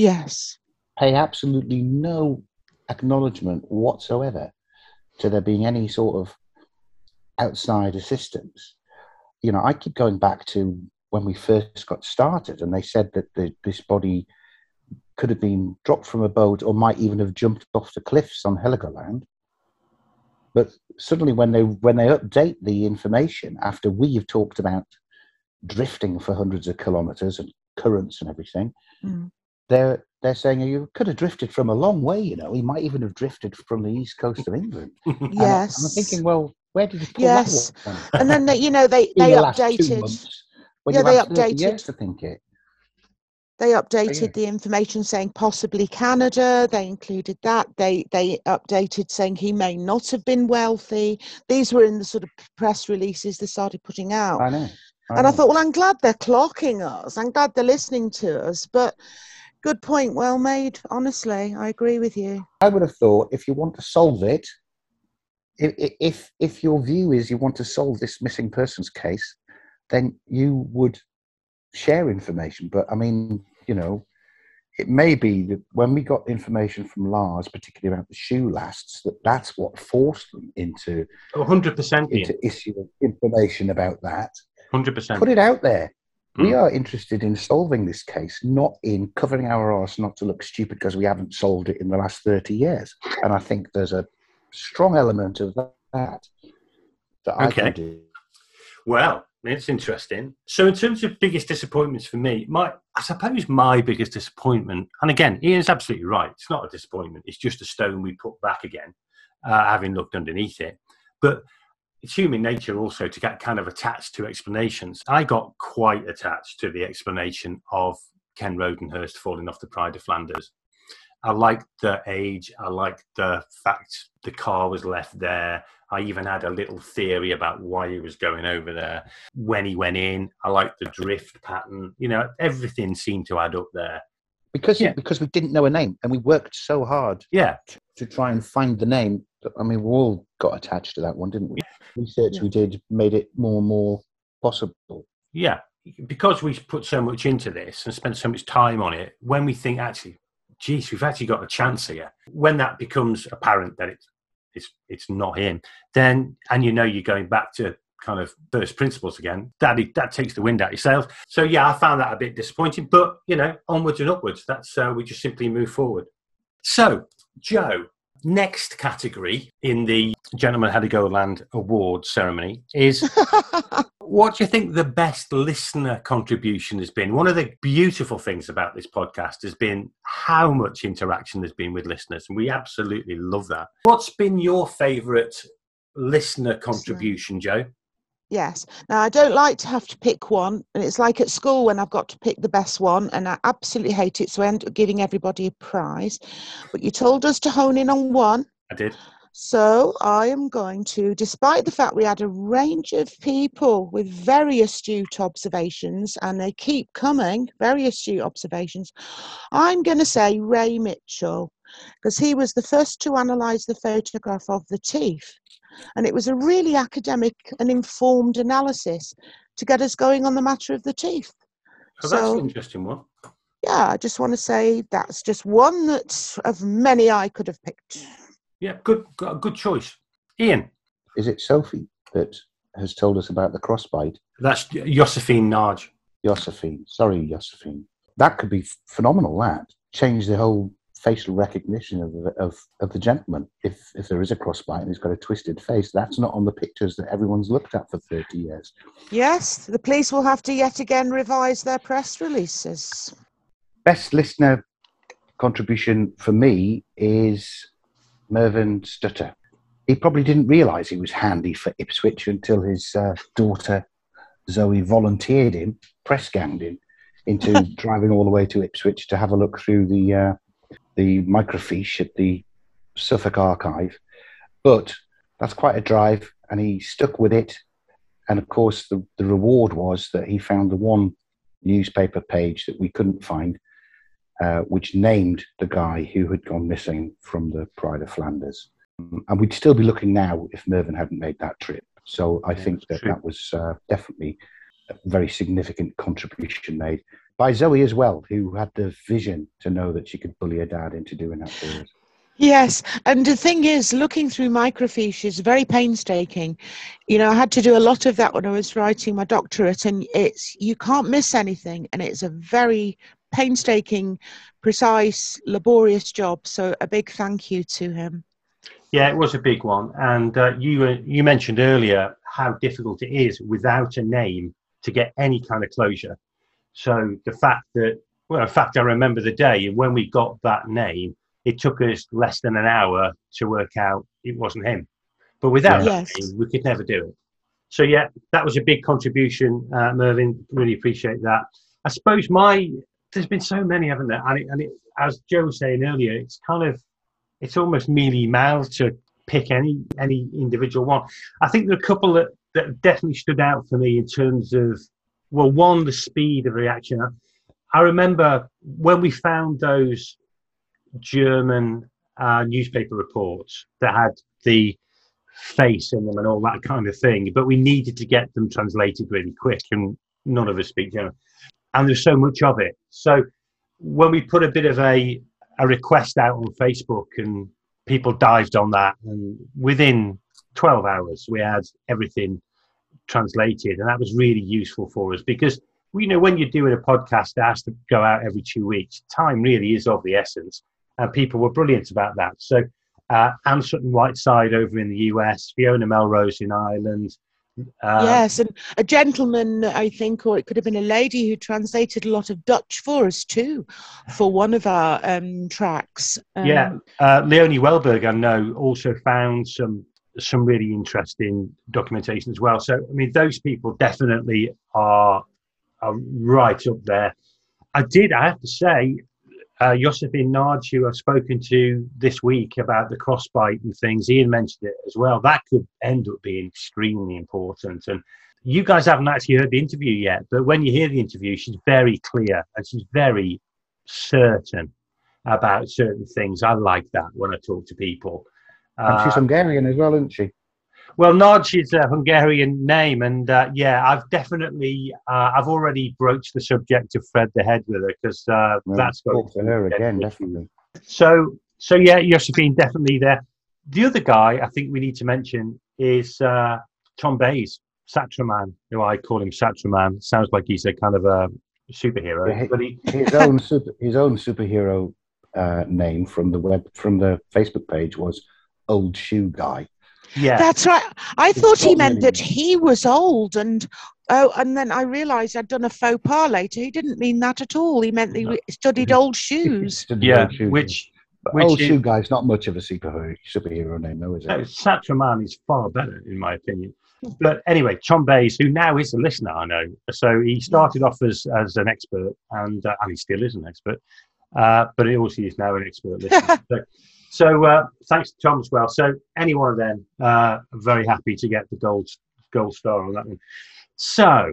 pay absolutely no acknowledgement whatsoever to there being any sort of outside assistance. You know, I keep going back to when we first got started, and they said that this body could have been dropped from a boat or might even have jumped off the cliffs on Heligoland. But suddenly when they update the information after we've talked about drifting for hundreds of kilometres and currents and everything, they're saying you could have drifted from a long way, you know, he might even have drifted from the east coast of England. Yes. And I'm thinking, well, where did you pull that one from? And then they updated. They updated the information saying possibly Canada. They included that. They updated saying he may not have been wealthy. These were in the sort of press releases they started putting out. I know. I thought, well, I'm glad they're clocking us. I'm glad they're listening to us. But good point. Well made. Honestly, I agree with you. I would have thought, if you want to solve it, if your view is you want to solve this missing persons case, then you would share information. But I mean, you know, it may be that when we got information from Lars, particularly about the shoe lasts, that's what forced them into 100% into issuing information about that. 100%. Put it out there. We are interested in solving this case, not in covering our arse not to look stupid because we haven't solved it in the last 30 years. And I think there's a strong element of that I can do. Well, it's interesting. So in terms of biggest disappointments for me, I suppose my biggest disappointment, and again, Ian's absolutely right, it's not a disappointment, it's just a stone we put back again, having looked underneath it. But it's human nature also to get kind of attached to explanations. I got quite attached to the explanation of Ken Rodenhurst falling off the Pride of Flanders. I liked the age. I liked the fact the car was left there. I even had a little theory about why he was going over there. When he went in, I liked the drift pattern. You know, everything seemed to add up there. Because we didn't know a name, and we worked so hard to try and find the name. I mean, we all got attached to that one, didn't we? Research we did made it more and more possible. Yeah, because we put so much into this and spent so much time on it, when we think, actually, geez, we've actually got a chance here. When that becomes apparent that it's not him, then, and you know you're going back to kind of first principles again, that takes the wind out of yourself. So yeah, I found that a bit disappointing, but you know, onwards and upwards. That's we just simply move forward. So, Joe, next category in the Gentleman Heligoland Award ceremony is what do you think the best listener contribution has been? One of the beautiful things about this podcast has been how much interaction there's been with listeners, and we absolutely love that. What's been your favourite listener contribution, Joe? Yes. Now, I don't like to have to pick one, and it's like at school when I've got to pick the best one, and I absolutely hate it, so I end up giving everybody a prize. But you told us to hone in on one. I did. So I am going to, despite the fact we had a range of people with very astute observations, and they keep coming, very astute observations, I'm going to say Ray Mitchell, because he was the first to analyse the photograph of the teeth. And it was a really academic and informed analysis to get us going on the matter of the teeth. Oh, so that's an interesting one. Yeah, I just want to say that's just one that's of many I could have picked. Yeah, good choice. Ian? Is it Sophie that has told us about the crossbite? That's Josefine Nagy. Josefine. Sorry, Josefine. That could be phenomenal, that. Change the whole facial recognition of the gentleman. If there is a crossbite and he's got a twisted face, that's not on the pictures that everyone's looked at for 30 years. Yes, the police will have to yet again revise their press releases. Best listener contribution for me is Mervyn Stutter. He probably didn't realise he was handy for Ipswich until his daughter Zoe volunteered him, press ganged him, into driving all the way to Ipswich to have a look through the microfiche at the Suffolk archive. But that's quite a drive, and he stuck with it. And of course, the reward was that he found the one newspaper page that we couldn't find, which named the guy who had gone missing from the Pride of Flanders. And we'd still be looking now if Mervyn hadn't made that trip. So I think that was definitely a very significant contribution made by Zoe as well, who had the vision to know that she could bully her dad into doing that for us. Yes, and the thing is, looking through microfiche is very painstaking. You know, I had to do a lot of that when I was writing my doctorate, and you can't miss anything, and it's a very painstaking, precise, laborious job. So a big thank you to him. Yeah, it was a big one. And you mentioned earlier how difficult it is without a name to get any kind of closure. So the fact that, well, in fact, I remember the day when we got that name, it took us less than an hour to work out it wasn't him. But without that name, we could never do it. So, yeah, that was a big contribution, Mervyn. Really appreciate that. I suppose there's been so many, haven't there? And as Joe was saying earlier, it's almost mealy-mouthed to pick any individual one. I think there are a couple that definitely stood out for me in terms of, well, one, the speed of reaction. I remember when we found those German newspaper reports that had the face in them and all that kind of thing, but we needed to get them translated really quick, and none of us speak German. And there's so much of it. So when we put a bit of a request out on Facebook, and people dived on that, and within 12 hours we had everything translated, and that was really useful for us, because when you're doing a podcast that has to go out every 2 weeks, time really is of the essence, and people were brilliant about that. So Ann Sutton Whiteside over in the US, Fiona Melrose in Ireland. Yes, and a gentleman, I think, or it could have been a lady, who translated a lot of Dutch for us too, for one of our tracks. Leonie Welberg, I know, also found some really interesting documentation as well. So, I mean, those people definitely are right up there. I have to say, Josefine Nagy, who I've spoken to this week about the crossbite and things, Ian mentioned it as well, that could end up being extremely important. And you guys haven't actually heard the interview yet, but when you hear the interview, she's very clear and she's very certain about certain things. I like that when I talk to people. And she's Hungarian as well, isn't she? Well, Nagy is a Hungarian name, and I've definitely, I've already broached the subject of Fred the Head with her, because that's got to her again, definitely. So yeah, Josefine, definitely there. The other guy I think we need to mention is Tom Bays, Satraman, who I call him Satraman. Sounds like he's a kind of a superhero. Yeah, but his own superhero name from the Facebook page was Old Shoe Guy. Yeah, that's right. I thought he meant that he was old, and then I realised I'd done a faux pas later. He didn't mean that at all. He meant that he studied old shoes. Which Old Shoe Guy's not much of a superhero name, though, is it? No, Satraman is far better, in my opinion. But anyway, Tom Bays, who now is a listener, I know. So he started off as an expert, and he still is an expert, but he also is now an expert listener. So, So thanks to Tom as well. So any one of them, very happy to get the gold star on that one. So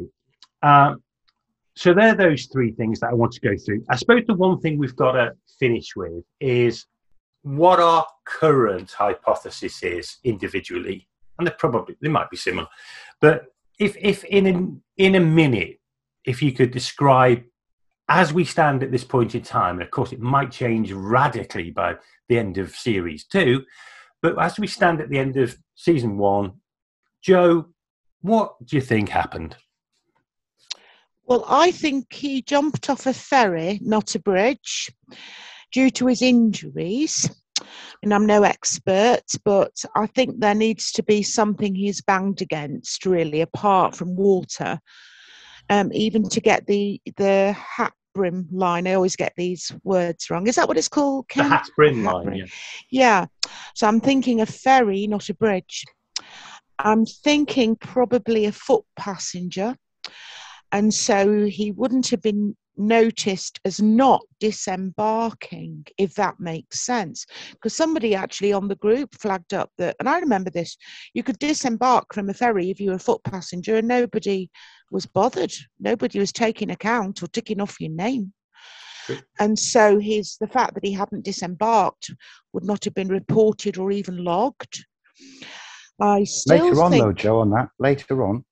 so there are those three things that I want to go through. I suppose the one thing we've got to finish with is what our current hypothesis is individually, and they might be similar, but if in a minute, if you could describe as we stand at this point in time, and of course it might change radically by the end of series 2, but as we stand at the end of season 1, Joe, what do you think happened? Well, I think he jumped off a ferry, not a bridge, due to his injuries. And I'm no expert, but I think there needs to be something he's banged against, really, apart from water. Even to get the hat brim line. I always get these words wrong. Is that what it's called, Ken? The hat brim line, yeah. Yeah. So I'm thinking a ferry, not a bridge. I'm thinking probably a foot passenger. And so he wouldn't have been noticed as not disembarking, if that makes sense, because somebody actually on the group flagged up that, and I remember this, you could disembark from a ferry if you were a foot passenger, and nobody was bothered, nobody was taking account or ticking off your name. And so the fact that he hadn't disembarked would not have been reported or even logged. I still later on think, though, Joe, on that, later on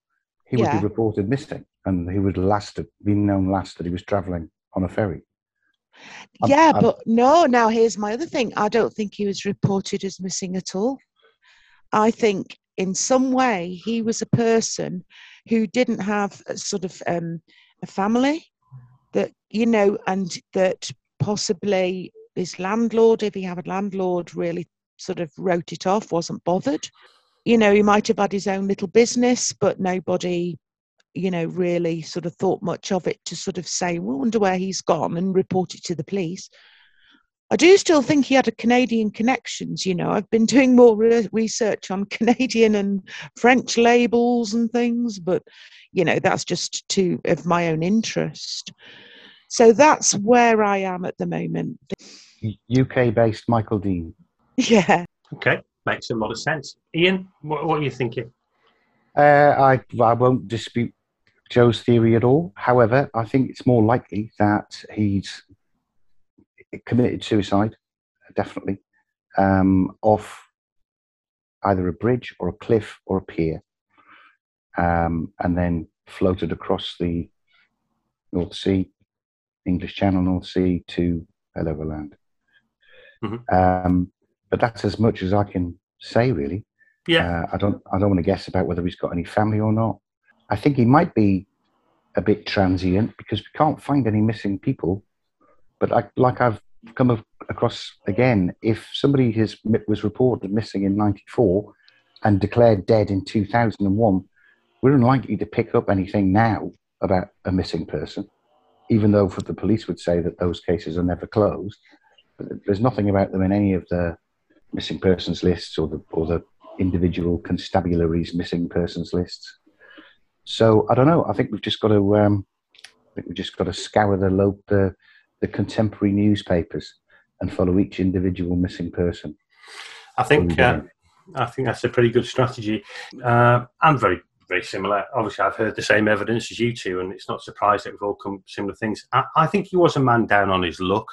he would be reported missing. And he would be known last that he was travelling on a ferry. Now here's my other thing. I don't think he was reported as missing at all. I think in some way he was a person who didn't have a sort of a family that, you know, and that possibly his landlord, if he had a landlord, really sort of wrote it off, wasn't bothered. You know, he might have had his own little business, but nobody, you know, really sort of thought much of it to sort of say, we wonder where he's gone, and report it to the police. I do still think he had a Canadian connections, you know. I've been doing more research on Canadian and French labels and things, but, you know, that's just of my own interest. So that's where I am at the moment. UK-based Michael Dean. Yeah. Okay, makes a lot of sense. Ian, what are you thinking? I won't dispute Joe's theory at all. However, I think it's more likely that he's committed suicide, definitely, off either a bridge or a cliff or a pier, and then floated across the North Sea, English Channel, North Sea to Heligoland. Mm-hmm. But that's as much as I can say, really. Yeah, I don't want to guess about whether he's got any family or not. I think he might be a bit transient because we can't find any missing people. But like I've come across again, if somebody was reported missing in 1994 and declared dead in 2001, we're unlikely to pick up anything now about a missing person, even though the police would say that those cases are never closed. But there's nothing about them in any of the missing persons lists or the individual constabularies missing persons lists. So I don't know. I think we've just got to scour the contemporary newspapers and follow each individual missing person. I think that's a pretty good strategy, and very very similar. Obviously, I've heard the same evidence as you two, and it's not surprised that we've all come to similar things. I think he was a man down on his luck.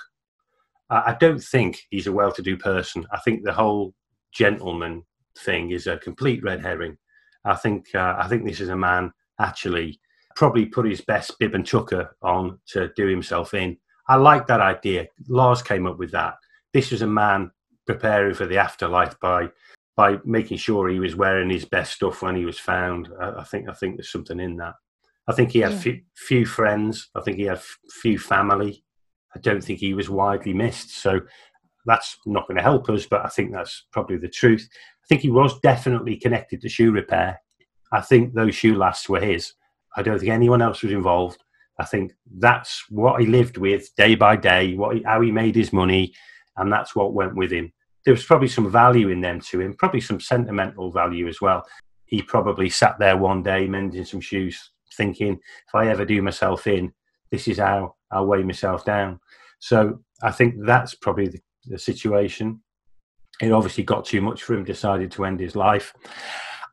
I don't think he's a well-to-do person. I think the whole gentleman thing is a complete red herring. I think this is a man actually probably put his best bib and tucker on to do himself in. I like that idea. Lars came up with that. This was a man preparing for the afterlife by making sure he was wearing his best stuff when he was found. I think there's something in that. I think he had few friends. I think he had few family. I don't think he was widely missed. So that's not going to help us, but I think that's probably the truth. I think he was definitely connected to shoe repair. I think those shoe lasts were his. I don't think anyone else was involved. I think that's what he lived with day by day, how he made his money, and that's what went with him. There was probably some value in them to him, probably some sentimental value as well. He probably sat there one day mending some shoes, thinking, if I ever do myself in, this is how I'll weigh myself down. So I think that's probably the situation. it obviously got too much for him, decided to end his life.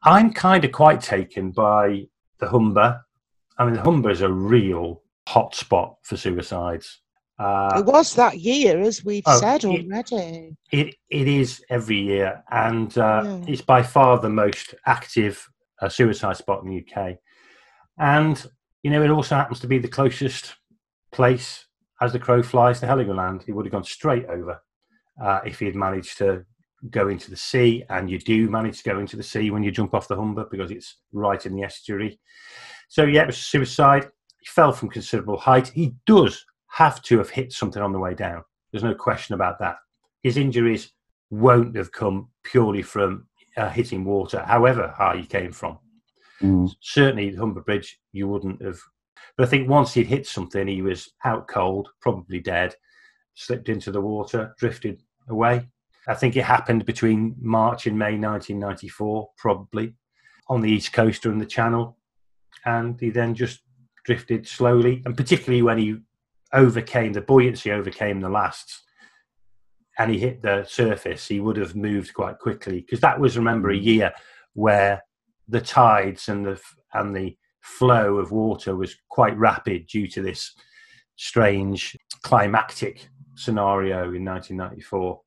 I'm kind of quite taken by the Humber. I mean, the Humber is a real hot spot for suicides. It was that year, as we've said already. It is every year, and it's by far the most active suicide spot in the UK. And, you know, it also happens to be the closest place, as the crow flies, to Heligoland. He would have gone straight over if he had managed to go into the sea, and you do manage to go into the sea when you jump off the Humber because it's right in the estuary. So, yeah, it was suicide. He fell from considerable height. He does have to have hit something on the way down. There's no question about that. His injuries won't have come purely from hitting water, however high he came from. Certainly, the Humber Bridge, you wouldn't have. But I think once he'd hit something, he was out cold, probably dead, slipped into the water, drifted away. I think it happened between March and May 1994, probably, on the East Coast or in the Channel. And he then just drifted slowly. And particularly when he overcame, the buoyancy overcame the lasts, and he hit the surface, he would have moved quite quickly. Because that was, remember, a year where the tides and the flow of water was quite rapid due to this strange climactic scenario in 1994.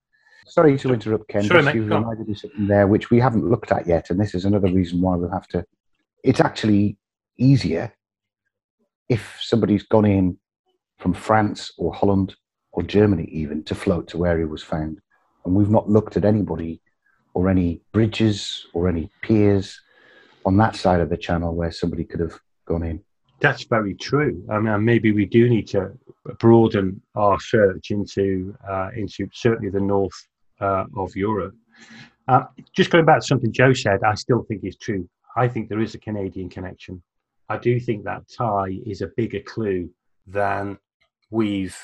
Sorry to interrupt, Ken. Sorry, mate, you reminded us something there which we haven't looked at yet, and this is another reason why we'll have to. It's actually easier if somebody's gone in from France or Holland or Germany even to float to where he was found, and we've not looked at anybody or any bridges or any piers on that side of the channel where somebody could have gone in. That's very true. I mean, maybe we do need to broaden our search into certainly the north of Europe. Just going back to something Joe said, I still think is true. I think there is a Canadian connection. I do think that tie is a bigger clue than we've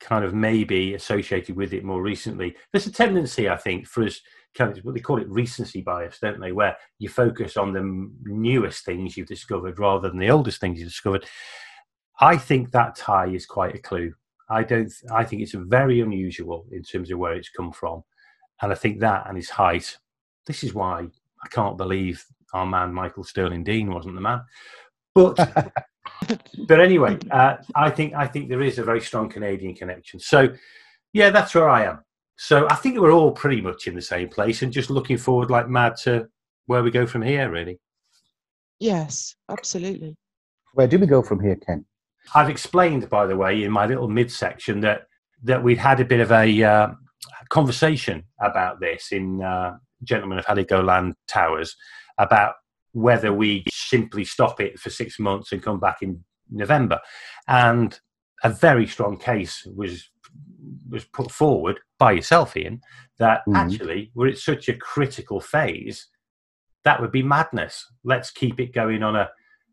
kind of maybe associated with it more recently. There's a tendency, I think, for us, kind of, what they call it, recency bias, don't they, where you focus on the newest things you've discovered rather than the oldest things you've discovered. I think that tie is quite a clue. I think it's very unusual in terms of where it's come from. And I think that and his height, this is why I can't believe our man Michael Sterling Dean wasn't the man. But anyway, I think there is a very strong Canadian connection. So, yeah, that's where I am. So I think we're all pretty much in the same place and just looking forward like mad to where we go from here, really. Yes, absolutely. Where do we go from here, Ken? I've explained, by the way, in my little midsection that we'd had a bit of a conversation about this in Gentlemen of Heligoland Towers, about whether we simply stop it for 6 months and come back in November. And a very strong case was put forward by yourself, Ian, that actually, we're at such a critical phase, that would be madness. Let's keep it going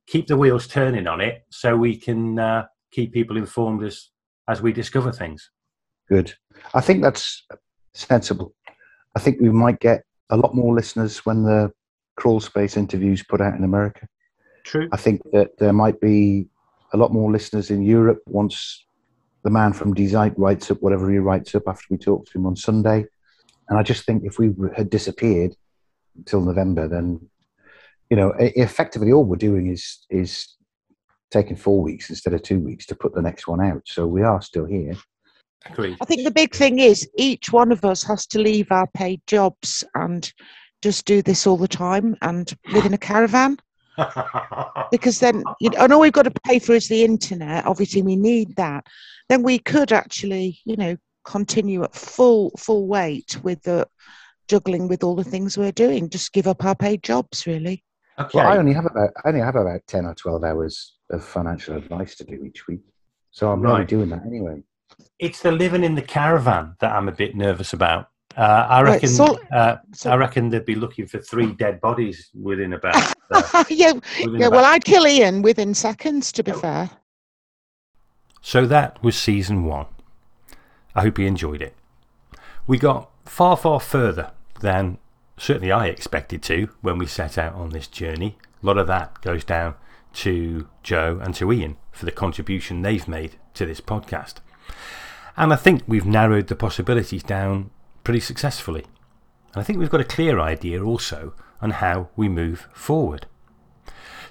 keep the wheels turning on it so we can keep people informed as we discover things. Good. I think that's sensible. I think we might get a lot more listeners when the Crawlspace interviews put out in America. True. I think that there might be a lot more listeners in Europe once the man from Die Zeit writes up whatever he writes up after we talk to him on Sunday. And I just think if we had disappeared until November, then, you know, effectively all we're doing is taking 4 weeks instead of 2 weeks to put the next one out. So we are still here. Agreed. I think the big thing is each one of us has to leave our paid jobs and just do this all the time and live in a caravan. Because then, you know, and all we've got to pay for is the internet. Obviously, we need that. Then we could actually, you know, continue at full weight with the juggling with all the things we're doing. Just give up our paid jobs, really. Okay. Well, I only have about 10 or 12 hours of financial advice to do each week, so I'm really doing that anyway. It's the living in the caravan that I'm a bit nervous about. I reckon they'd be looking for 3 dead bodies within about. Well, I'd kill Ian within seconds, to be fair. So that was season 1. I hope you enjoyed it. We got far, far further than certainly I expected to when we set out on this journey. A lot of that goes down to Joe and to Ian for the contribution they've made to this podcast. And I think we've narrowed the possibilities down pretty successfully. And I think we've got a clear idea also on how we move forward.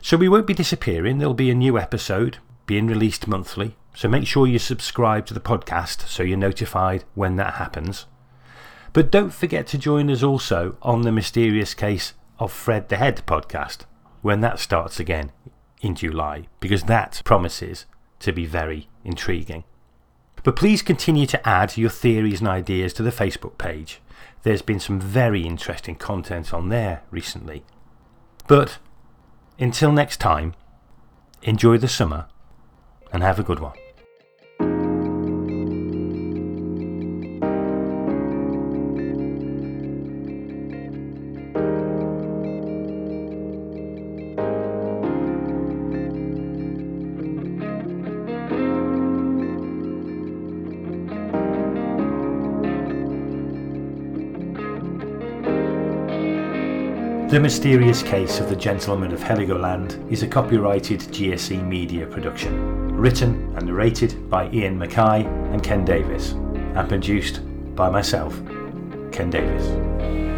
So we won't be disappearing. There'll be a new episode being released monthly. So make sure you subscribe to the podcast so you're notified when that happens. But don't forget to join us also on the Mysterious Case of Fred the Head podcast when that starts again in July, because that promises to be very intriguing. But please continue to add your theories and ideas to the Facebook page. There's been some very interesting content on there recently. But until next time, enjoy the summer and have a good one. The Mysterious Case of the Gentleman of Heligoland is a copyrighted GSE Media production, written and narrated by Ian Mackay and Ken Davis, and produced by myself, Ken Davis.